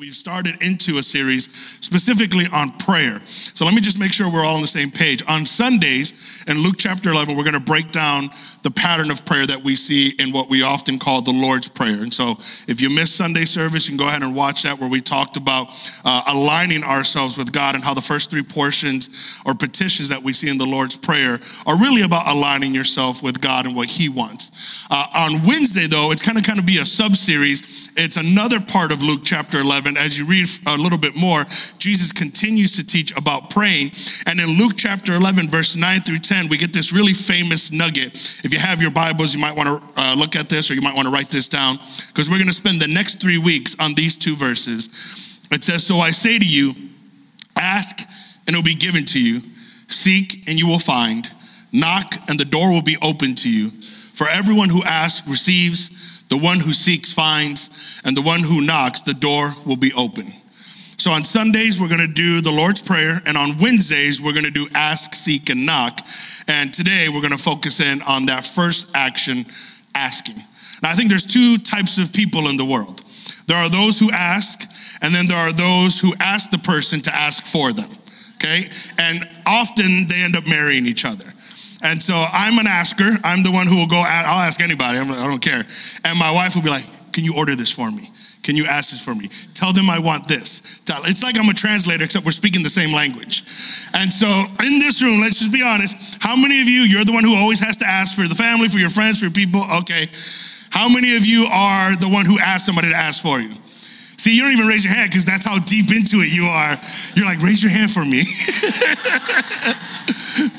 We've started into a series specifically on prayer. So let me just make sure we're all on the same page. On Sundays in Luke chapter 11, we're going to break down the pattern of prayer that we see in what we often call the Lord's Prayer. And so if you missed Sunday service, you can go ahead and watch that, where we talked about aligning ourselves with God and how the first three portions or petitions that we see in the Lord's Prayer are really about aligning yourself with God and what he wants. On Wednesday, though, it's kind of be a sub-series. It's another part of Luke chapter 11. As you read a little bit more, Jesus continues to teach about praying. And in Luke chapter 11, verse 9 through 10, we get this really famous nugget. If you have your Bibles, you might want to look at this, or you might want to write this down, because we're going to spend the next 3 weeks on these two verses. It says, "So I say to you, ask and it will be given to you. Seek and you will find. Knock and the door will be opened to you. For everyone who asks receives, the one who seeks finds, and the one who knocks, the door will be open." So on Sundays, we're going to do the Lord's Prayer. And on Wednesdays, we're going to do ask, seek, and knock. And today, we're going to focus in on that first action, asking. Now, I think there's two types of people in the world. There are those who ask, and then there are those who ask the person to ask for them, okay? And often, they end up marrying each other. And so I'm an asker. I'm the one who will go, I'll ask anybody. I don't care. And my wife will be like, "Can you order this for me? Can you ask this for me? Tell them I want this." It's like I'm a translator, except we're speaking the same language. And so in this room, let's just be honest. How many of you, you're the one who always has to ask for the family, for your friends, for your people? Okay. How many of you are the one who asks somebody to ask for you? See, you don't even raise your hand because that's how deep into it you are. You're like, "Raise your hand for me."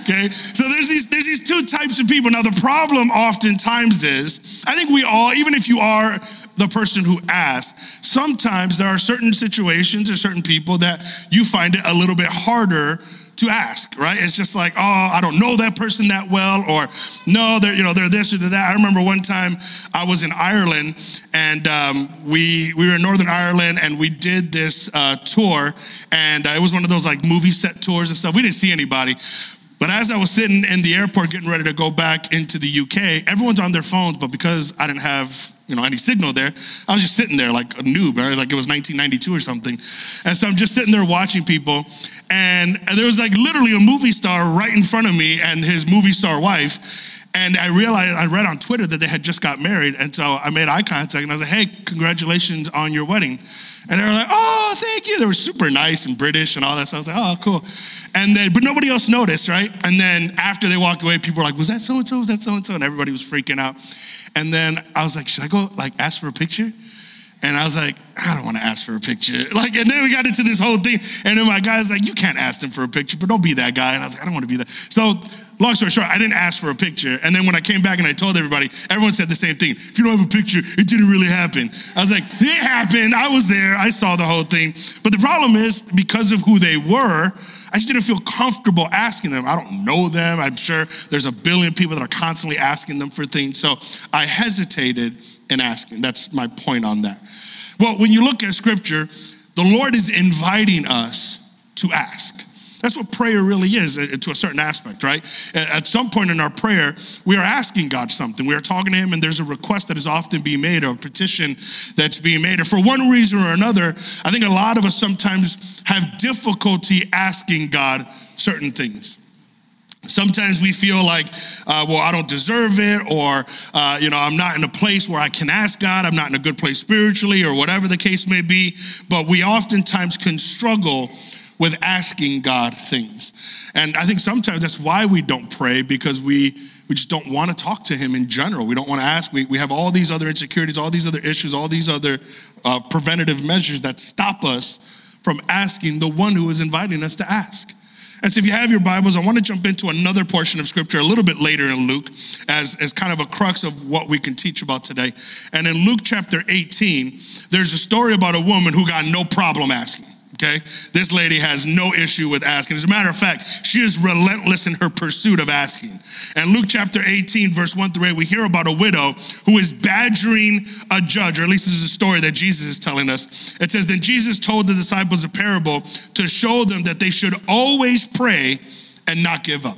Okay? So there's these two types of people. Now, the problem oftentimes is, I think we all, even if you are the person who asks, sometimes there are certain situations or certain people that you find it a little bit harder to ask, right? It's just like, "Oh, I don't know that person that well," or "No, they're this or they're that." I remember one time I was in Ireland, and we were in Northern Ireland, and we did this tour, and it was one of those like movie set tours and stuff. We didn't see anybody. But as I was sitting in the airport getting ready to go back into the UK, everyone's on their phones, but because I didn't have any signal there, I was just sitting there like a noob, right? Like it was 1992 or something. And so I'm just sitting there watching people, and there was like literally a movie star right in front of me and his movie star wife. And I realized, I read on Twitter that they had just got married. And so I made eye contact and I was like, "Hey, congratulations on your wedding." And they were like, "Oh, thank you." They were super nice and British and all that. So I was like, "Oh, cool." And then, but nobody else noticed, right? And then after they walked away, people were like, "Was that so-and-so? Was that so-and-so?" And everybody was freaking out. And then I was like, "Should I go ask for a picture?" And I was like, "I don't want to ask for a picture." And then we got into this whole thing. And then my guy's like, "You can't ask them for a picture, but don't be that guy." And I was like, "I don't want to be that." So long story short, I didn't ask for a picture. And then when I came back and I told everybody, everyone said the same thing. "If you don't have a picture, it didn't really happen." I was like, "It happened. I was there. I saw the whole thing." But the problem is, because of who they were, I just didn't feel comfortable asking them. I don't know them. I'm sure there's a billion people that are constantly asking them for things. So I hesitated in asking. That's my point on that. Well, when you look at scripture, the Lord is inviting us to ask. That's what prayer really is, to a certain aspect, right? At some point in our prayer, we are asking God something. We are talking to him, and there's a request that is often being made, or a petition that's being made. And for one reason or another, I think a lot of us sometimes have difficulty asking God certain things. Sometimes we feel like, I don't deserve it, or, I'm not in a place where I can ask God. I'm not in a good place spiritually, or whatever the case may be. But we oftentimes can struggle with asking God things. And I think sometimes that's why we don't pray, because we just don't want to talk to him in general. We don't want to ask. We have all these other insecurities, all these other issues, all these other preventative measures that stop us from asking the one who is inviting us to ask. And so if you have your Bibles, I want to jump into another portion of scripture a little bit later in Luke as kind of a crux of what we can teach about today. And in Luke chapter 18, there's a story about a woman who got no problem asking. Okay, this lady has no issue with asking. As a matter of fact, she is relentless in her pursuit of asking. And Luke chapter 18, verse 1-8, we hear about a widow who is badgering a judge, or at least this is a story that Jesus is telling us. It says, "Then Jesus told the disciples a parable to show them that they should always pray and not give up.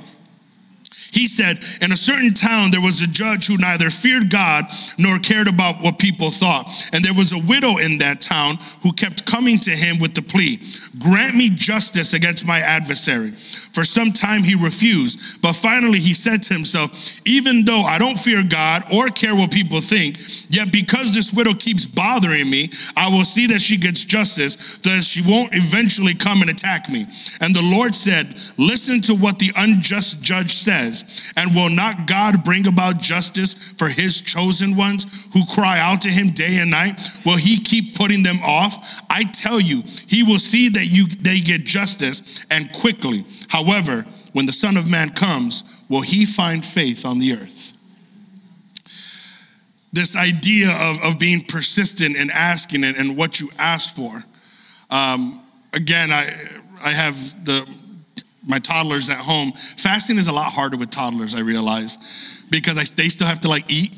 He said, in a certain town, there was a judge who neither feared God nor cared about what people thought. And there was a widow in that town who kept coming to him with the plea, grant me justice against my adversary. For some time he refused, but finally he said to himself, even though I don't fear God or care what people think, yet because this widow keeps bothering me, I will see that she gets justice, that she won't eventually come and attack me. And the Lord said, listen to what the unjust judge says, and will not God bring about justice for his chosen ones who cry out to him day and night? Will he keep putting them off? I tell you, he will see that they get justice, and quickly. However, when the Son of Man comes, will he find faith on the earth? This idea of being persistent and asking and what you ask for. Again, I have my toddlers at home. Fasting is a lot harder with toddlers, I realize, because they still have to eat,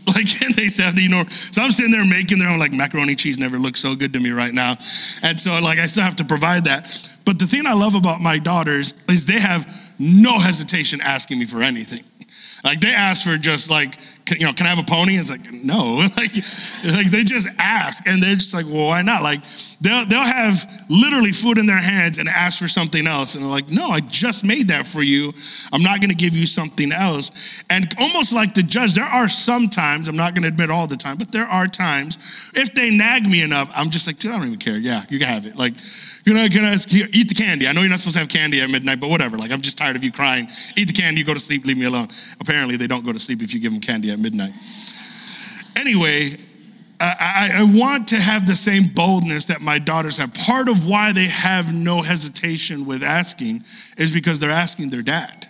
and they still have to, so I'm sitting there making their own, macaroni cheese never looks so good to me right now. And so I still have to provide that. But the thing I love about my daughters is they have no hesitation asking me for anything. They ask for just can I have a pony? It's no. They just ask, and they're just well, why not? They'll have literally food in their hands and ask for something else. And they're no, I just made that for you. I'm not going to give you something else. And almost like the judge, there are some times, I'm not going to admit all the time, but there are times, if they nag me enough, I'm just dude, I don't even care. Yeah, you can have it. Can I eat the candy? I know you're not supposed to have candy at midnight, but whatever. I'm just tired of you crying. Eat the candy, go to sleep, leave me alone. Apparently, they don't go to sleep if you give them candy at midnight. Anyway, I want to have the same boldness that my daughters have. Part of why they have no hesitation with asking is because they're asking their dad,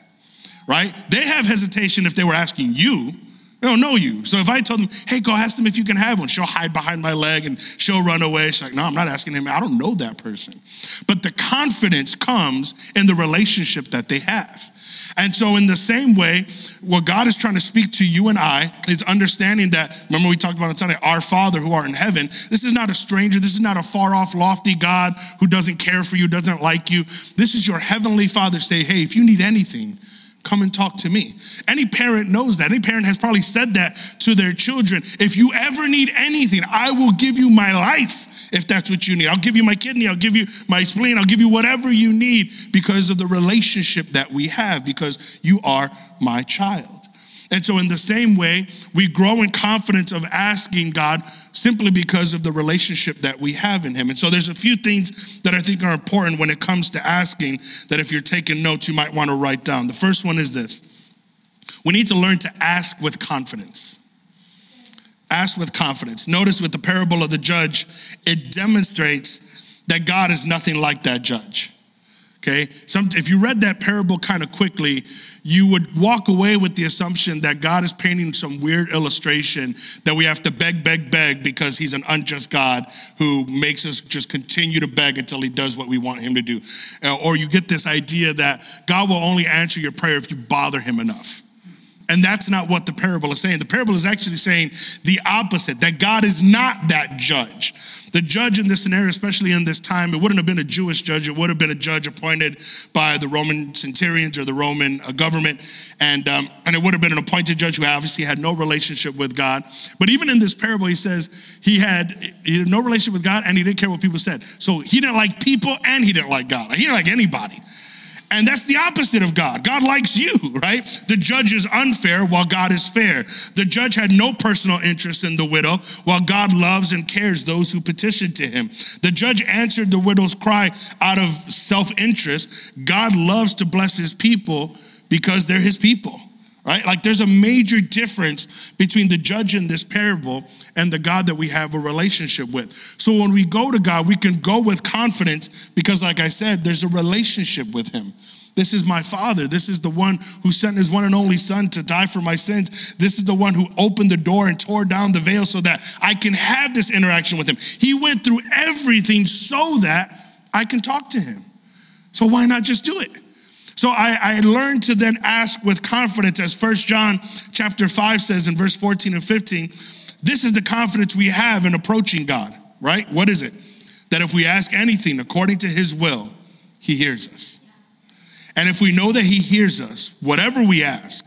right? They have hesitation if they were asking you. They don't know you. So if I told them, hey, go ask them if you can have one, she'll hide behind my leg and she'll run away. She's no, I'm not asking him. I don't know that person. But the confidence comes in the relationship that they have. And so in the same way, what God is trying to speak to you and I is understanding that, remember we talked about on Sunday, our Father who art in heaven, this is not a stranger. This is not a far off, lofty God who doesn't care for you, doesn't like you. This is your heavenly Father saying, hey, if you need anything, come and talk to me. Any parent knows that. Any parent has probably said that to their children. If you ever need anything, I will give you my life if that's what you need. I'll give you my kidney. I'll give you my spleen. I'll give you whatever you need because of the relationship that we have, because you are my child. And so in the same way, we grow in confidence of asking God simply because of the relationship that we have in him. And so there's a few things that I think are important when it comes to asking that if you're taking notes, you might want to write down. The first one is this. We need to learn to ask with confidence. Ask with confidence. Notice with the parable of the judge, it demonstrates that God is nothing like that judge. Okay? If you read that parable kind of quickly, you would walk away with the assumption that God is painting some weird illustration that we have to beg because he's an unjust God who makes us just continue to beg until he does what we want him to do. Or you get this idea that God will only answer your prayer if you bother him enough. And that's not what the parable is saying. The parable is actually saying the opposite, that God is not that judge. The judge in this scenario, especially in this time, it wouldn't have been a Jewish judge. It would have been a judge appointed by the Roman centurions or the Roman government. And it would have been an appointed judge who obviously had no relationship with God. But even in this parable, he says he had no relationship with God and he didn't care what people said. So he didn't like people and he didn't like God. He didn't like anybody. And that's the opposite of God. God likes you, right? The judge is unfair while God is fair. The judge had no personal interest in the widow while God loves and cares those who petition to him. The judge answered the widow's cry out of self-interest. God loves to bless his people because they're his people, right? There's a major difference between the judge in this parable and the God that we have a relationship with. So when we go to God, we can go with confidence because, like I said, there's a relationship with him. This is my Father. This is the one who sent his one and only Son to die for my sins. This is the one who opened the door and tore down the veil so that I can have this interaction with him. He went through everything so that I can talk to him. So why not just do it? So I learned to then ask with confidence, as 1 John chapter 5 says in verse 14 and 15, this is the confidence we have in approaching God, right? What is it? That if we ask anything according to his will, he hears us. And if we know that he hears us, whatever we ask,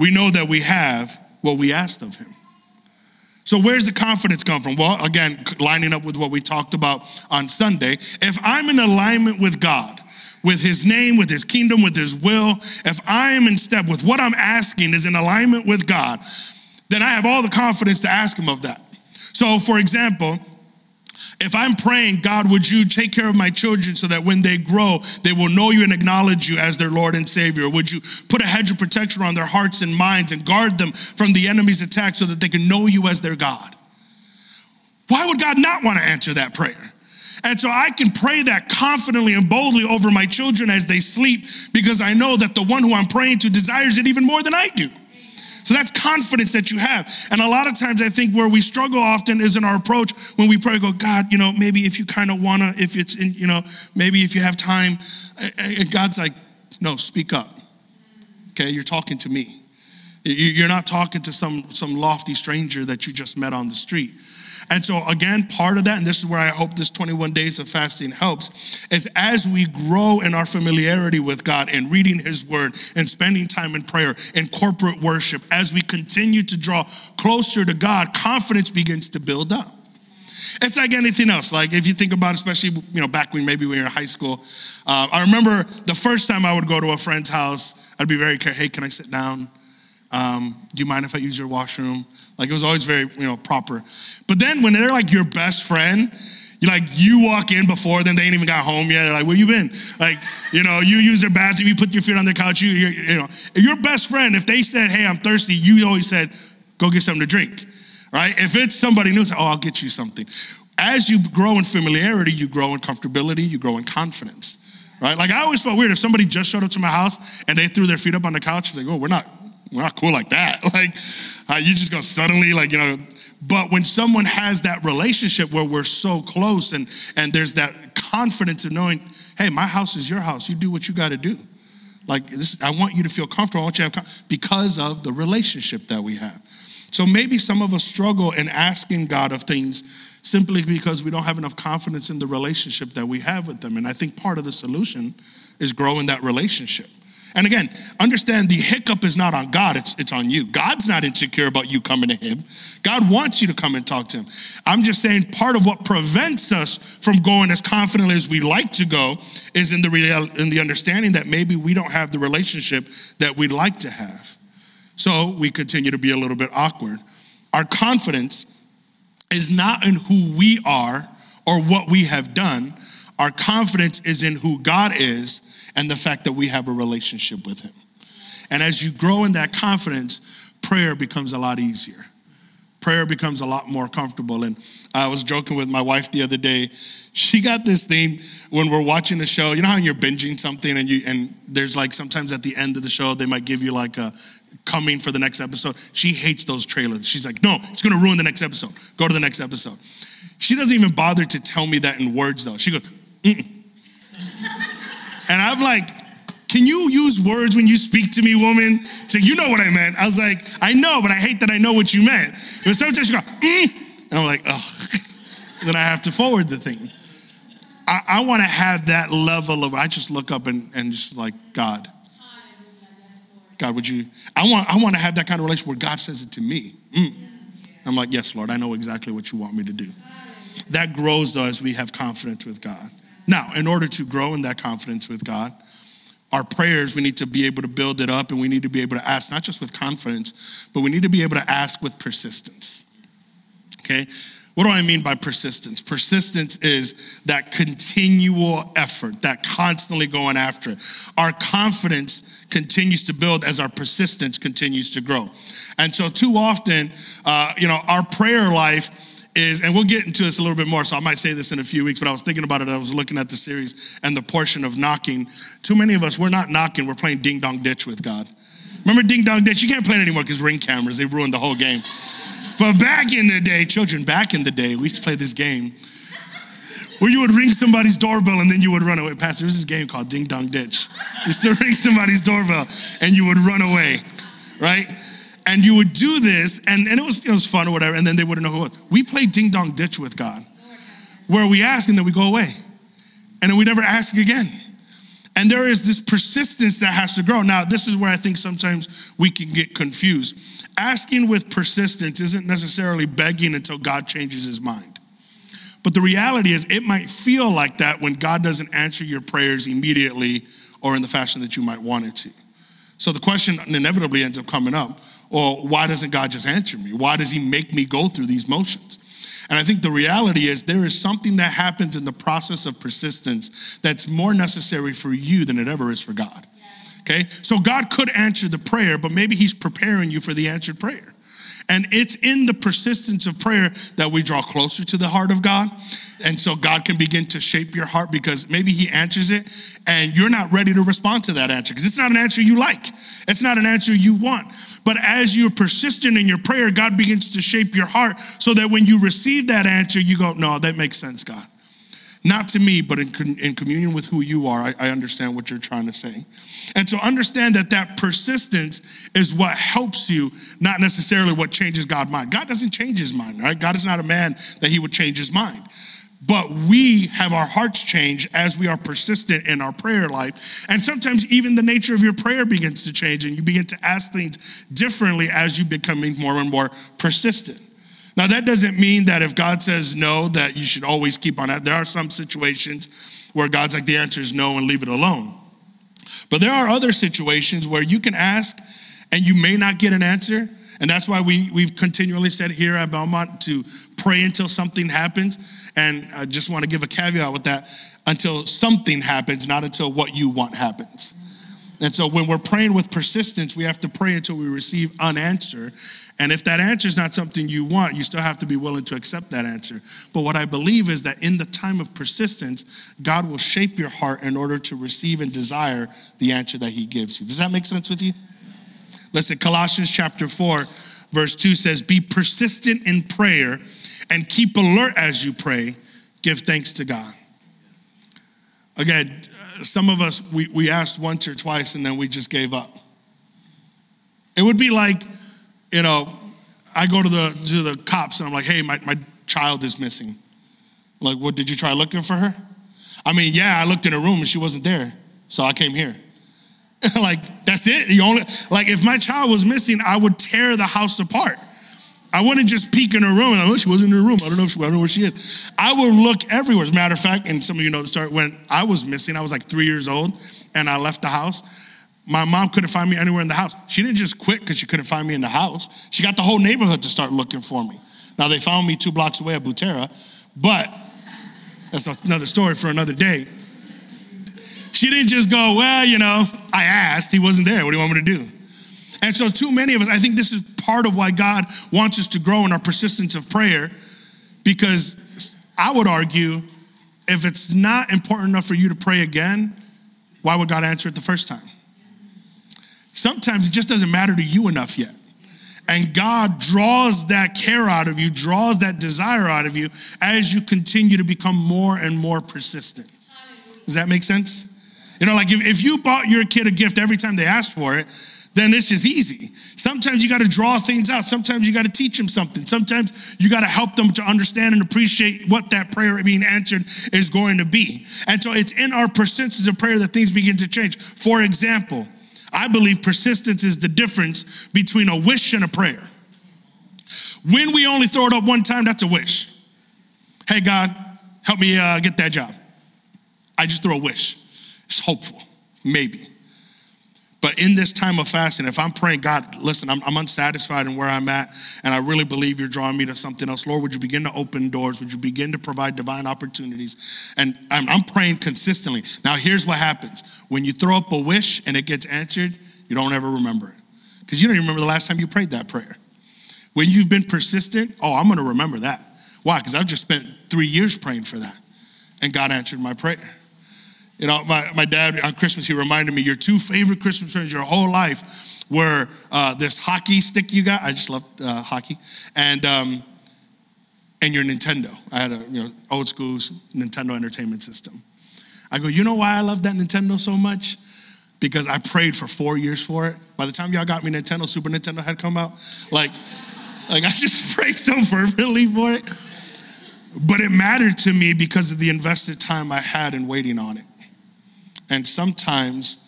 we know that we have what we asked of him. So where's the confidence come from? Well, again, lining up with what we talked about on Sunday, if I'm in alignment with God, with his name, with his kingdom, with his will, if I am in step with what I'm asking is in alignment with God, then I have all the confidence to ask him of that. So for example, if I'm praying, God, would you take care of my children so that when they grow, they will know you and acknowledge you as their Lord and Savior? Would you put a hedge of protection around their hearts and minds and guard them from the enemy's attack so that they can know you as their God? Why would God not want to answer that prayer? And so I can pray that confidently and boldly over my children as they sleep because I know that the one who I'm praying to desires it even more than I do. So that's confidence that you have. And a lot of times I think where we struggle often is in our approach when we pray, go, God, you know, maybe if you kind of want to, if it's, in, you know, maybe if you have time. And God's like, no, speak up. Okay, you're talking to me. You're not talking to some lofty stranger that you just met on the street. And so again, part of that, and this is where I hope this 21 days of fasting helps, is as we grow in our familiarity with God and reading his word and spending time in prayer and corporate worship, as we continue to draw closer to God, confidence begins to build up. It's like anything else. Like if you think about, especially, you know, back when maybe we were in high school, I remember the first time I would go to a friend's house, I'd be very careful. Hey, can I sit down? Do you mind if I use your washroom? Like it was always very, you know, proper. But then when they're like your best friend, you walk in before them, they ain't even got home yet. They're like, where you been? Like, you know, you use their bathroom, you put your feet on their couch, you know. Your best friend, if they said, hey, I'm thirsty, you always said, go get something to drink, right? If it's somebody new, it's like, oh, I'll get you something. As you grow in familiarity, you grow in comfortability, you grow in confidence, right? Like I always felt weird if somebody just showed up to my house and they threw their feet up on the couch, it's like, oh, we're not cool like that. Like, you just go suddenly, like, you know. But when someone has that relationship where we're so close and there's that confidence of knowing, hey, my house is your house. You do what you got to do. Like, this, I want you to feel comfortable. I want you to have because of the relationship that we have. So maybe some of us struggle in asking God of things simply because we don't have enough confidence in the relationship that we have with them. And I think part of the solution is growing that relationship. And again, understand the hiccup is not on God, it's on you. God's not insecure about you coming to him. God wants you to come and talk to him. I'm just saying part of what prevents us from going as confidently as we like to go is in the understanding that maybe we don't have the relationship that we'd like to have. So we continue to be a little bit awkward. Our confidence is not in who we are or what we have done. Our confidence is in who God is and the fact that we have a relationship with him. And as you grow in that confidence, prayer becomes a lot easier. Prayer becomes a lot more comfortable. And I was joking with my wife the other day. She got this thing when we're watching a show. You know how you're binging something and there's like sometimes at the end of the show, they might give you like a coming for the next episode. She hates those trailers. She's like, no, it's going to ruin the next episode. Go to the next episode. She doesn't even bother to tell me that in words though. She goes, And I'm like, can you use words when you speak to me, woman? She's like, you know what I meant. I was like, I know, but I hate that I know what you meant. But sometimes she goes, and I'm like, oh. Then I have to forward the thing. I want to have that level of, I just look up and just like, God, would you, I want to have that kind of relationship where God says it to me. I'm like, yes, Lord, I know exactly what you want me to do. That grows though as we have confidence with God. Now, in order to grow in that confidence with God, our prayers, we need to be able to build it up and we need to be able to ask, not just with confidence, but we need to be able to ask with persistence. Okay? What do I mean by persistence? Persistence is that continual effort, that constantly going after it. Our confidence continues to build as our persistence continues to grow. And so too often, our prayer life is, and we'll get into this a little bit more, so I might say this in a few weeks, but I was thinking about it. I was looking at the series and the portion of knocking. Too many of us, we're not knocking. We're playing Ding Dong Ditch with God. Remember Ding Dong Ditch? You can't play it anymore because ring cameras, they ruined the whole game. But back in the day, children, back in the day, we used to play this game where you would ring somebody's doorbell and then you would run away. Pastor, there's this game called Ding Dong Ditch. You used to ring somebody's doorbell and you would run away, right? And you would do this, and it was fun or whatever, and then they wouldn't know who it was. We play Ding Dong Ditch with God, where we ask and then we go away. And then we never ask again. And there is this persistence that has to grow. Now, this is where I think sometimes we can get confused. Asking with persistence isn't necessarily begging until God changes his mind. But the reality is it might feel like that when God doesn't answer your prayers immediately or in the fashion that you might want it to. So the question inevitably ends up coming up, well, why doesn't God just answer me? Why does he make me go through these motions? And I think the reality is there is something that happens in the process of persistence that's more necessary for you than it ever is for God, okay? So God could answer the prayer, but maybe he's preparing you for the answered prayer. And it's in the persistence of prayer that we draw closer to the heart of God. And so God can begin to shape your heart because maybe he answers it and you're not ready to respond to that answer because it's not an answer you like. It's not an answer you want. But as you're persistent in your prayer, God begins to shape your heart so that when you receive that answer, you go, no, that makes sense, God. Not to me, but in communion with who you are, I understand what you're trying to say. And so understand that persistence is what helps you, not necessarily what changes God's mind. God doesn't change his mind, right? God is not a man that he would change his mind. But we have our hearts changed as we are persistent in our prayer life. And sometimes even the nature of your prayer begins to change and you begin to ask things differently as you becoming more and more persistent. Now, that doesn't mean that if God says no, that you should always keep on that. There are some situations where God's like, the answer is no and leave it alone. But there are other situations where you can ask and you may not get an answer. And that's why we've continually said here at Belmont to pray until something happens. And I just want to give a caveat with that, until something happens, not until what you want happens. And so when we're praying with persistence, we have to pray until we receive an answer. And if that answer is not something you want, you still have to be willing to accept that answer. But what I believe is that in the time of persistence, God will shape your heart in order to receive and desire the answer that he gives you. Does that make sense with you? Listen, Colossians chapter 4, verse 2 says, be persistent in prayer and keep alert as you pray. Give thanks to God. Again, some of us, we asked once or twice and then we just gave up. It would be like, you know, I go to the cops and I'm like, hey, my child is missing. Like, what, did you try looking for her? I mean, yeah, I looked in her room and she wasn't there. So I came here. Like, that's it? If my child was missing, I would tear the house apart. I wouldn't just peek in her room and she wasn't in her room. I don't know where she is. I would look everywhere. As a matter of fact, and some of you know the story, when I was missing, I was like 3 years old and I left the house. My mom couldn't find me anywhere in the house. She didn't just quit because she couldn't find me in the house. She got the whole neighborhood to start looking for me. Now they found me 2 blocks away at Butera, but that's another story for another day. She didn't just go, well, you know, I asked, he wasn't there. What do you want me to do? And so too many of us, I think this is part of why God wants us to grow in our persistence of prayer, because I would argue if it's not important enough for you to pray again, why would God answer it the first time? Sometimes it just doesn't matter to you enough yet. And God draws that care out of you, draws that desire out of you as you continue to become more and more persistent. Does that make sense? You know, like if you bought your kid a gift every time they asked for it, then it's just easy. Sometimes you got to draw things out. Sometimes you got to teach them something. Sometimes you got to help them to understand and appreciate what that prayer being answered is going to be. And so it's in our persistence of prayer that things begin to change. For example, I believe persistence is the difference between a wish and a prayer. When we only throw it up one time, that's a wish. Hey, God, help me get that job. I just throw a wish. It's hopeful, maybe. But in this time of fasting, if I'm praying, God, listen, I'm unsatisfied in where I'm at, and I really believe you're drawing me to something else. Lord, would you begin to open doors? Would you begin to provide divine opportunities? And I'm praying consistently. Now, here's what happens. When you throw up a wish and it gets answered, you don't ever remember it because you don't even remember the last time you prayed that prayer. When you've been persistent, I'm going to remember that. Why? Because I've just spent 3 years praying for that, and God answered my prayer. You know, my dad on Christmas, he reminded me, your 2 favorite Christmas friends your whole life were this hockey stick you got. I just loved hockey. And your Nintendo. I had a old school Nintendo entertainment system. I go, you know why I love that Nintendo so much? Because I prayed for 4 years for it. By the time y'all got me Nintendo, Super Nintendo had come out. Like I just prayed so fervently for it. But it mattered to me because of the invested time I had in waiting on it. And sometimes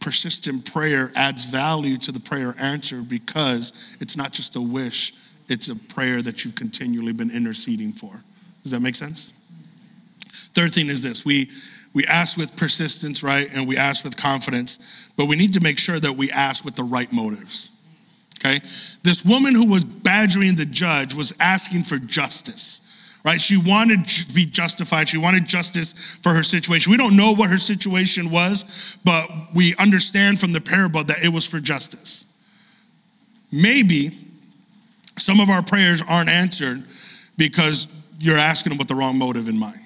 persistent prayer adds value to the prayer answered because it's not just a wish, it's a prayer that you've continually been interceding for. Does that make sense? Third thing is this, we ask with persistence, right? And we ask with confidence, but we need to make sure that we ask with the right motives, okay? This woman who was badgering the judge was asking for justice. Right? She wanted to be justified. She wanted justice for her situation. We don't know what her situation was, but we understand from the parable that it was for justice. Maybe some of our prayers aren't answered because you're asking them with the wrong motive in mind.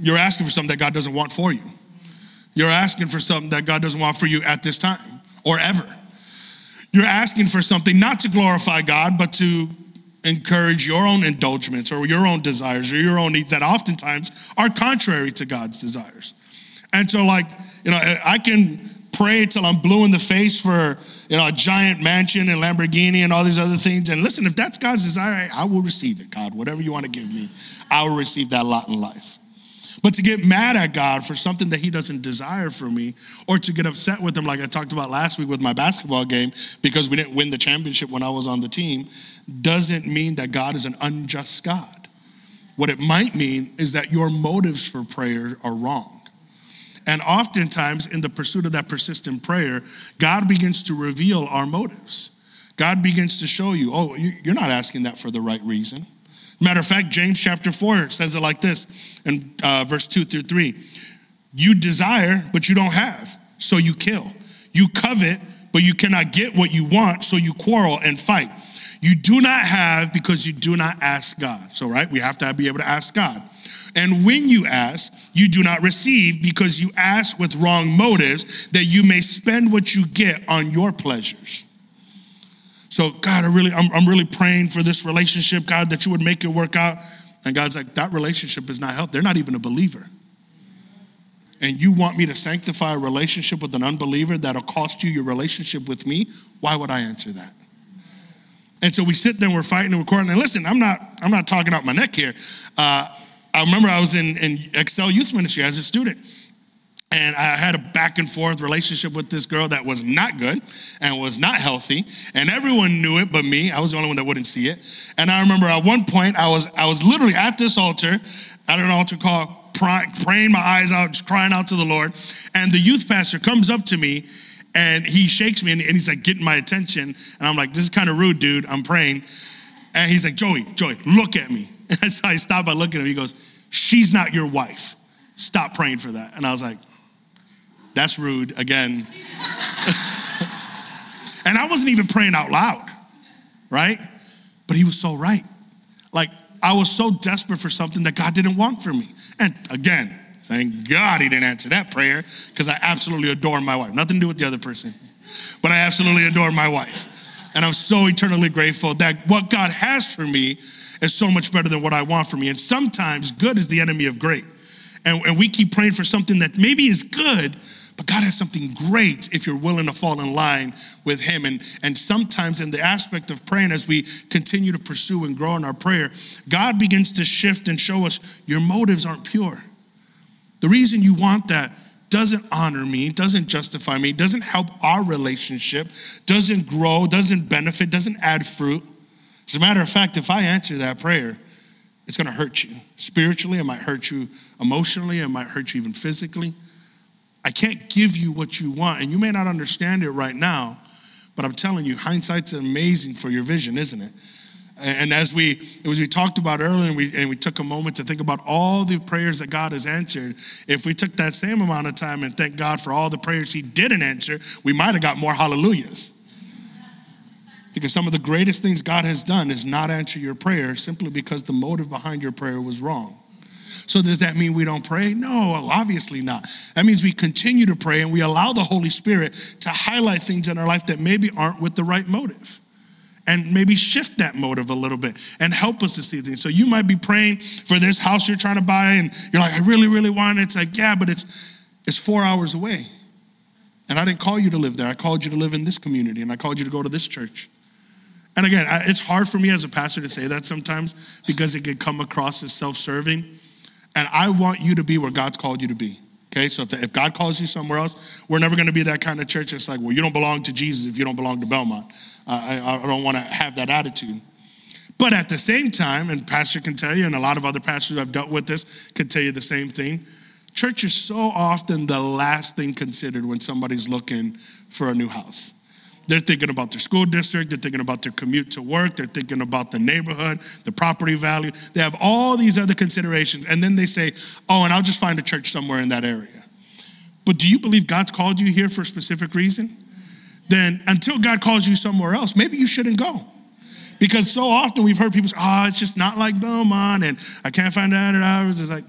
You're asking for something that God doesn't want for you. You're asking for something that God doesn't want for you at this time or ever. You're asking for something not to glorify God, but to encourage your own indulgence or your own desires or your own needs that oftentimes are contrary to God's desires. And so I can pray till I'm blue in the face for, a giant mansion and Lamborghini and all these other things. And listen, if that's God's desire, I will receive it, God. Whatever you want to give me, I will receive that lot in life. But to get mad at God for something that he doesn't desire for me, or to get upset with him like I talked about last week with my basketball game because we didn't win the championship when I was on the team, doesn't mean that God is an unjust God. What it might mean is that your motives for prayer are wrong. And oftentimes in the pursuit of that persistent prayer, God begins to reveal our motives. God begins to show you, oh, you're not asking that for the right reason. Matter of fact, James chapter 4 says it like this in verse 2 through 3. You desire, but you don't have, so you kill. You covet, but you cannot get what you want, so you quarrel and fight. You do not have because you do not ask God. So, right, we have to be able to ask God. And when you ask, you do not receive because you ask with wrong motives that you may spend what you get on your pleasures. So God, I'm really praying for this relationship, God, that you would make it work out. And God's like, that relationship is not healthy. They're not even a believer. And you want me to sanctify a relationship with an unbeliever that'll cost you your relationship with me? Why would I answer that? And so we sit there and we're fighting and we're quarreling. And listen, I'm not talking out my neck here. I remember I was in Excel Youth Ministry as a student. And I had a back and forth relationship with this girl that was not good and was not healthy. And everyone knew it but me. I was the only one that wouldn't see it. And I remember at one point, I was literally at this altar, at an altar call, praying my eyes out, just crying out to the Lord. And the youth pastor comes up to me and he shakes me and he's like getting my attention. And I'm like, this is kind of rude, dude. I'm praying. And he's like, Joey, look at me. And so I stopped by looking at him. He goes, she's not your wife. Stop praying for that. And I was like, that's rude again. And I wasn't even praying out loud, right? But he was so right. Like, I was so desperate for something that God didn't want for me. And again, thank God he didn't answer that prayer because I absolutely adore my wife. Nothing to do with the other person, but I absolutely adore my wife. And I'm so eternally grateful that what God has for me is so much better than what I want for me. And sometimes good is the enemy of great. And we keep praying for something that maybe is good, but God has something great if you're willing to fall in line with him. And sometimes in the aspect of praying, as we continue to pursue and grow in our prayer, God begins to shift and show us your motives aren't pure. The reason you want that doesn't honor me, doesn't justify me, doesn't help our relationship, doesn't grow, doesn't benefit, doesn't add fruit. As a matter of fact, if I answer that prayer, it's going to hurt you. Spiritually, it might hurt you emotionally. It might hurt you even physically. I can't give you what you want, and you may not understand it right now, but I'm telling you, hindsight's amazing for your vision, isn't it? And as we talked about earlier, and we took a moment to think about all the prayers that God has answered, if we took that same amount of time and thanked God for all the prayers he didn't answer, we might have got more hallelujahs. Because some of the greatest things God has done is not answer your prayer simply because the motive behind your prayer was wrong. So does that mean we don't pray? No, obviously not. That means we continue to pray and we allow the Holy Spirit to highlight things in our life that maybe aren't with the right motive. And maybe shift that motive a little bit and help us to see things. So you might be praying for this house you're trying to buy and you're like, I really, really want it. It's like, yeah, but it's 4 hours away. And I didn't call you to live there. I called you to live in this community and I called you to go to this church. And again, it's hard for me as a pastor to say that sometimes because it can come across as self-serving. And I want you to be where God's called you to be. Okay, so if God calls you somewhere else, we're never going to be that kind of church that's like, well, you don't belong to Jesus if you don't belong to Belmont. I don't want to have that attitude. But at the same time, and pastor can tell you, and a lot of other pastors I've dealt with this can tell you the same thing, church is so often the last thing considered when somebody's looking for a new house. They're thinking about their school district. They're thinking about their commute to work. They're thinking about the neighborhood, the property value. They have all these other considerations. And then they say, oh, and I'll just find a church somewhere in that area. But do you believe God's called you here for a specific reason? Then until God calls you somewhere else, maybe you shouldn't go. Because so often we've heard people say, oh, it's just not like Belmont and I can't find out. It's like,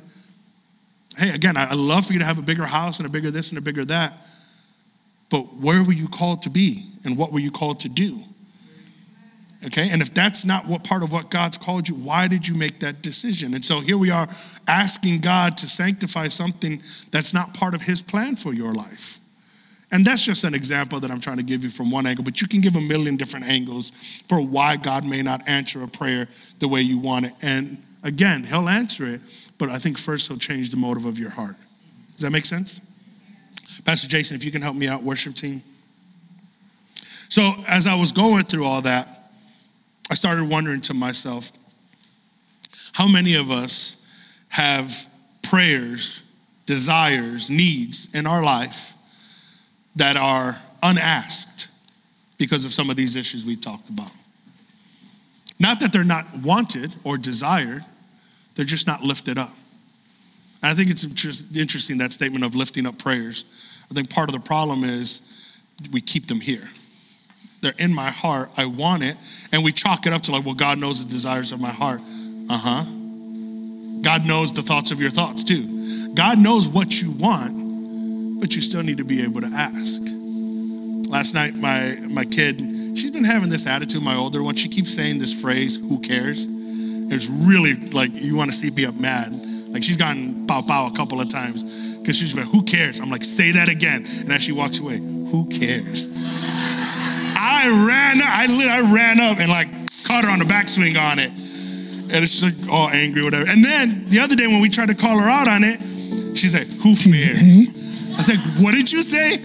hey, again, I'd love for you to have a bigger house and a bigger this and a bigger that. But where were you called to be and what were you called to do? Okay, and if that's not what part of what God's called you, why did you make that decision? And so here we are asking God to sanctify something that's not part of his plan for your life. And that's just an example that I'm trying to give you from one angle, but you can give a million different angles for why God may not answer a prayer the way you want it. And again, he'll answer it, but I think first he'll change the motive of your heart. Does that make sense? Pastor Jason, if you can help me out, worship team. So as I was going through all that, I started wondering to myself, how many of us have prayers, desires, needs in our life that are unasked because of some of these issues we talked about? Not that they're not wanted or desired, they're just not lifted up. And I think it's interesting, that statement of lifting up prayers. I think part of the problem is we keep them here. They're in my heart. I want it. And we chalk it up to like, well, God knows the desires of my heart. God knows the thoughts of your thoughts too. God knows what you want, but you still need to be able to ask. Last night, my kid, she's been having this attitude, my older one. She keeps saying this phrase, who cares? It's really like, you want to see me up mad. Like she's gotten pow pow a couple of times because she's like, who cares? I'm like, say that again. And as she walks away, who cares? I ran up and like caught her on the backswing on it. And it's like all angry, whatever. And then the other day when we tried to call her out on it, she said, who fares? I was like, what did you say?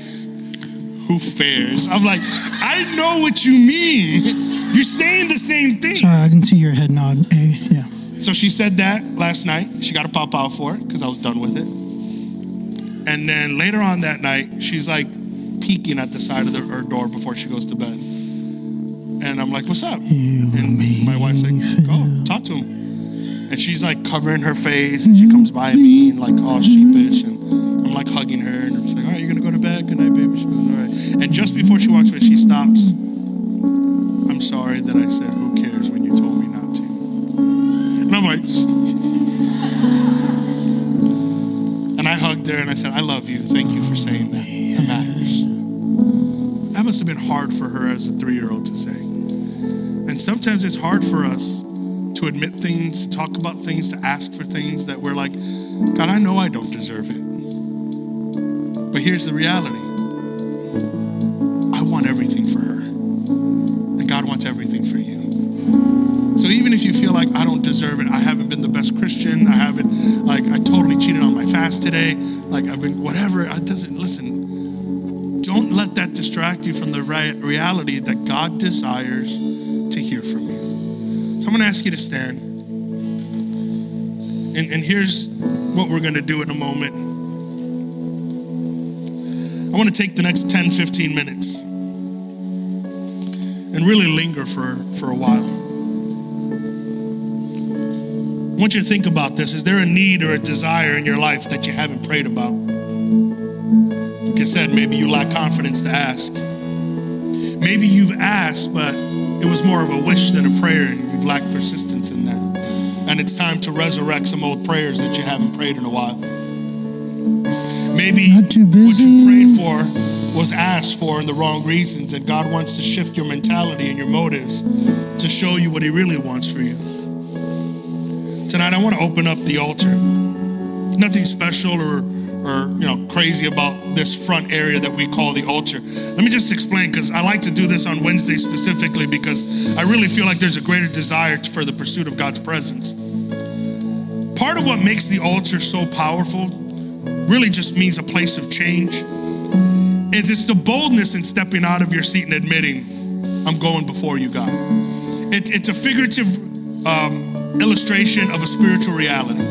Who fares? I'm like, I know what you mean. You're saying the same thing. Sorry, I didn't see your head nod. Yeah. So she said that last night. She got a pop out for it because I was done with it. And then later on that night, she's like peeking at the side of her door before she goes to bed. And I'm like, what's up? And my wife's like, go, talk to him. And she's like covering her face. And she comes by me and like all sheepish. And I'm like hugging her. And I'm just like, all right, you're going to go to bed? Good night, baby. She goes, all right. And just before she walks away, she stops. I'm sorry that I said, who cares when you told me not to? And I'm like, and I hugged her and I said, I love you. Thank you for saying that. That matters. That must have been hard for her as a 3-year-old to say. And sometimes it's hard for us to admit things, to talk about things, to ask for things that we're like, God, I know I don't deserve it. But here's the reality. I want everything for her. And God wants everything for you. So even if you feel like I don't deserve it, I haven't been the best Christian, I totally cheated on my fast today, like I've been whatever, listen, don't let that distract you from the reality that God desires to hear from you. So I'm going to ask you to stand. And here's what we're going to do in a moment. I want to take the next 10, 15 minutes and really linger for a while. I want you to think about this. Is there a need or a desire in your life that you haven't prayed about? Like I said, maybe you lack confidence to ask. Maybe you've asked, but it was more of a wish than a prayer, and you've lacked persistence in that. And it's time to resurrect some old prayers that you haven't prayed in a while. Maybe what you prayed for was asked for in the wrong reasons, and God wants to shift your mentality and your motives to show you what he really wants for you. Tonight, I want to open up the altar. Nothing special or crazy about this front area that we call the altar. Let me just explain, because I like to do this on Wednesday specifically because I really feel like there's a greater desire for the pursuit of God's presence. Part of what makes the altar so powerful really just means a place of change, is it's the boldness in stepping out of your seat and admitting, I'm going before you, God. It's a figurative illustration of a spiritual reality.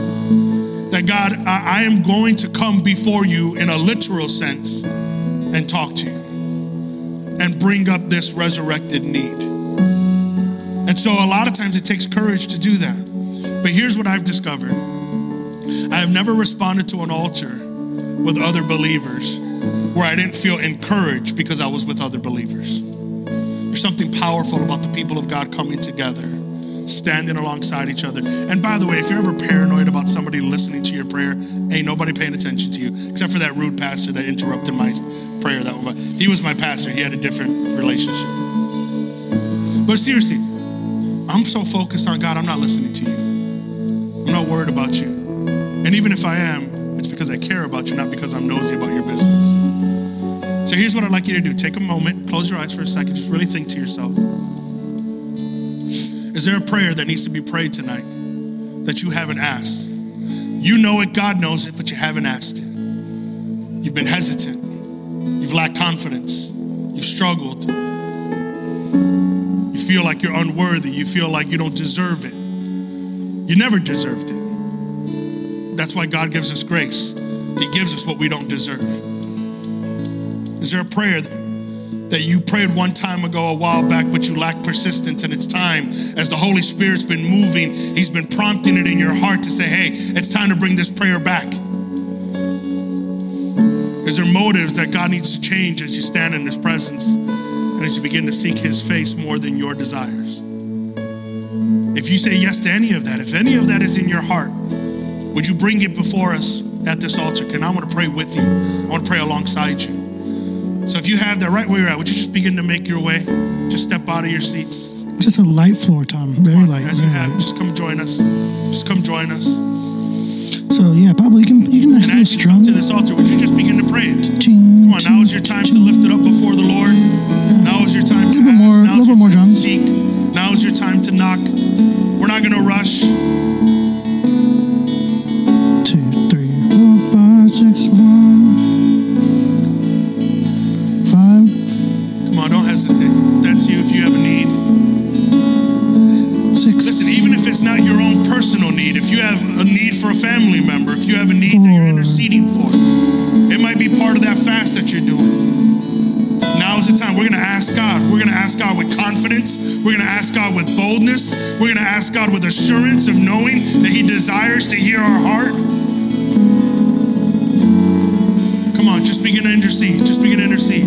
That God, I am going to come before you in a literal sense and talk to you and bring up this resurrected need. And so a lot of times it takes courage to do that. But here's what I've discovered. I have never responded to an altar with other believers where I didn't feel encouraged because I was with other believers. There's something powerful about the people of God coming together, standing alongside each other. And by the way, if you're ever paranoid about somebody listening to your prayer, ain't nobody paying attention to you, except for that rude pastor that interrupted my prayer. He was my pastor. He had a different relationship. But seriously, I'm so focused on God, I'm not listening to you. I'm not worried about you. And even if I am, it's because I care about you, not because I'm nosy about your business. So here's what I'd like you to do. Take a moment, close your eyes for a second, just really think to yourself. Is there a prayer that needs to be prayed tonight that you haven't asked? You know it, God knows it, but you haven't asked it. You've been hesitant. You've lacked confidence. You've struggled. You feel like you're unworthy. You feel like you don't deserve it. You never deserved it. That's why God gives us grace. He gives us what we don't deserve. Is there a prayer that you prayed one time ago, a while back, but you lack persistence, and it's time, as the Holy Spirit's been moving, he's been prompting it in your heart to say, hey, it's time to bring this prayer back. Is there motives that God needs to change as you stand in his presence and as you begin to seek his face more than your desires? If you say yes to any of that, if any of that is in your heart, would you bring it before us at this altar? And I want to pray with you. I want to pray alongside you. So if you have that right where you're at, would you just begin to make your way? Just step out of your seats. Just a light floor, Tom. Very light. As you have, just come join us. Just come join us. So yeah, Pablo, you can actually just drum to this altar. Would you just begin to pray it? Come on, now is your time to lift it up before the Lord. Now is your time to ask. Now is your time to seek. Now is your time to knock. We're not going to rush. 2, 3, 4, 5, 6, 1. Don't hesitate. If that's you, if you have a need. 6. Listen, even if it's not your own personal need, if you have a need for a family member, if you have a need 4. That you're interceding for, it might be part of that fast that you're doing. Now is the time. We're going to ask God. We're going to ask God with confidence. We're going to ask God with boldness. We're going to ask God with assurance of knowing that he desires to hear our heart. Come on, just begin to intercede. Just begin to intercede.